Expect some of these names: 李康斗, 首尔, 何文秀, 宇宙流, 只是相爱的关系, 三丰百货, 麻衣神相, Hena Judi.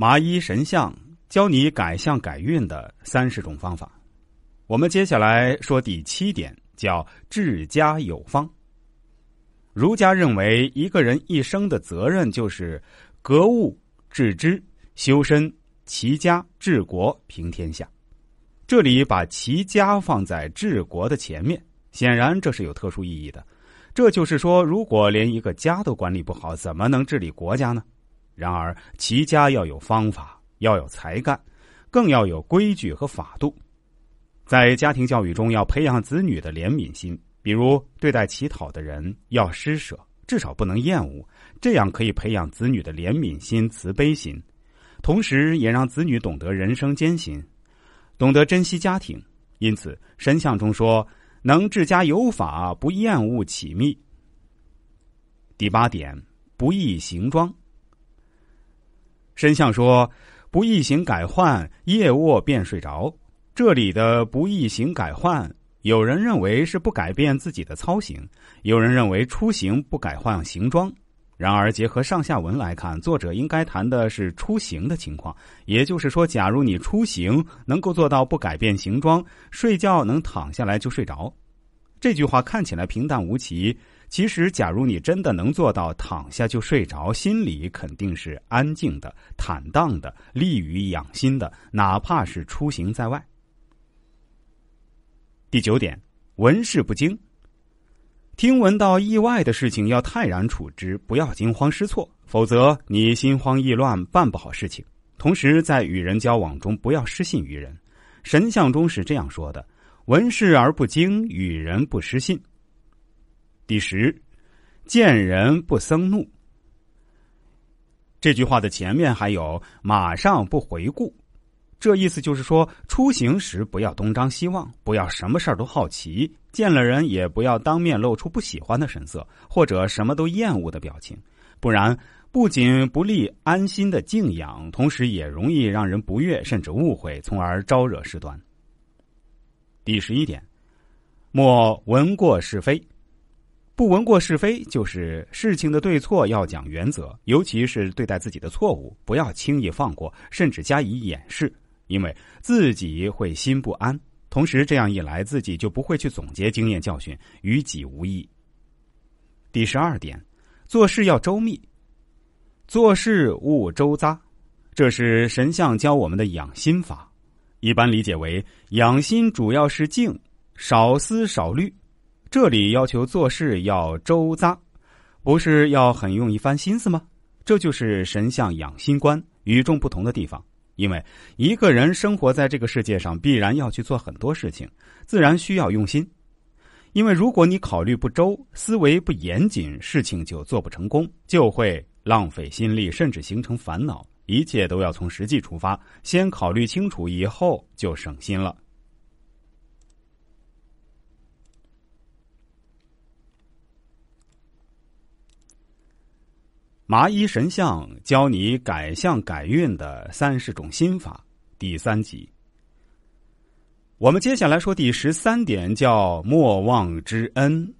麻衣神相教你改相改运的30种方法。我们接下来说第7点，叫治家有方。儒家认为一个人一生的责任就是格物致知、修身、齐家、治国、平天下。这里把齐家放在治国的前面，显然这是有特殊意义的。这就是说，如果连一个家都管理不好，怎么能治理国家呢？然而齐家要有方法，要有才干，更要有规矩和法度。在家庭教育中要培养子女的怜悯心，比如对待乞讨的人要施舍，至少不能厌恶，这样可以培养子女的怜悯心、慈悲心，同时也让子女懂得人生艰辛，懂得珍惜家庭。因此神相中说，能治家有法，不厌恶乞密。第8点，不易行庄。神相说，不易行改换，夜卧便睡着。这里的不易行改换，有人认为是不改变自己的操行，有人认为出行不改换行装。然而结合上下文来看，作者应该谈的是出行的情况，也就是说，假如你出行能够做到不改变行装，睡觉能躺下来就睡着。这句话看起来平淡无奇，其实假如你真的能做到躺下就睡着，心里肯定是安静的、坦荡的、利于养心的，哪怕是出行在外。第9点，闻事不惊。听闻到意外的事情要泰然处之，不要惊慌失措，否则你心慌意乱，办不好事情。同时在与人交往中不要失信于人。神相中是这样说的，闻事而不惊，与人不失信。第10，见人不生怒。这句话的前面还有马上不回顾，这意思就是说，出行时不要东张西望，不要什么事儿都好奇，见了人也不要当面露出不喜欢的神色，或者什么都厌恶的表情，不然不仅不利安心的静养，同时也容易让人不悦甚至误会，从而招惹事端。第11点，莫闻过是非。不闻过是非，就是事情的对错要讲原则，尤其是对待自己的错误，不要轻易放过，甚至加以掩饰。因为自己会心不安，同时这样一来自己就不会去总结经验教训，于己无益。第12点，做事要周密，做事勿周匝。这是神相教我们的养心法，一般理解为养心主要是静，少思少虑。这里要求做事要周匝，不是要很用一番心思吗？这就是神相养心观与众不同的地方。因为一个人生活在这个世界上，必然要去做很多事情，自然需要用心。因为如果你考虑不周，思维不严谨，事情就做不成功，就会浪费心力，甚至形成烦恼。一切都要从实际出发，先考虑清楚，以后就省心了。麻衣神相教你改相改运的30种心法，第3集。我们接下来说第13点，叫莫忘知恩。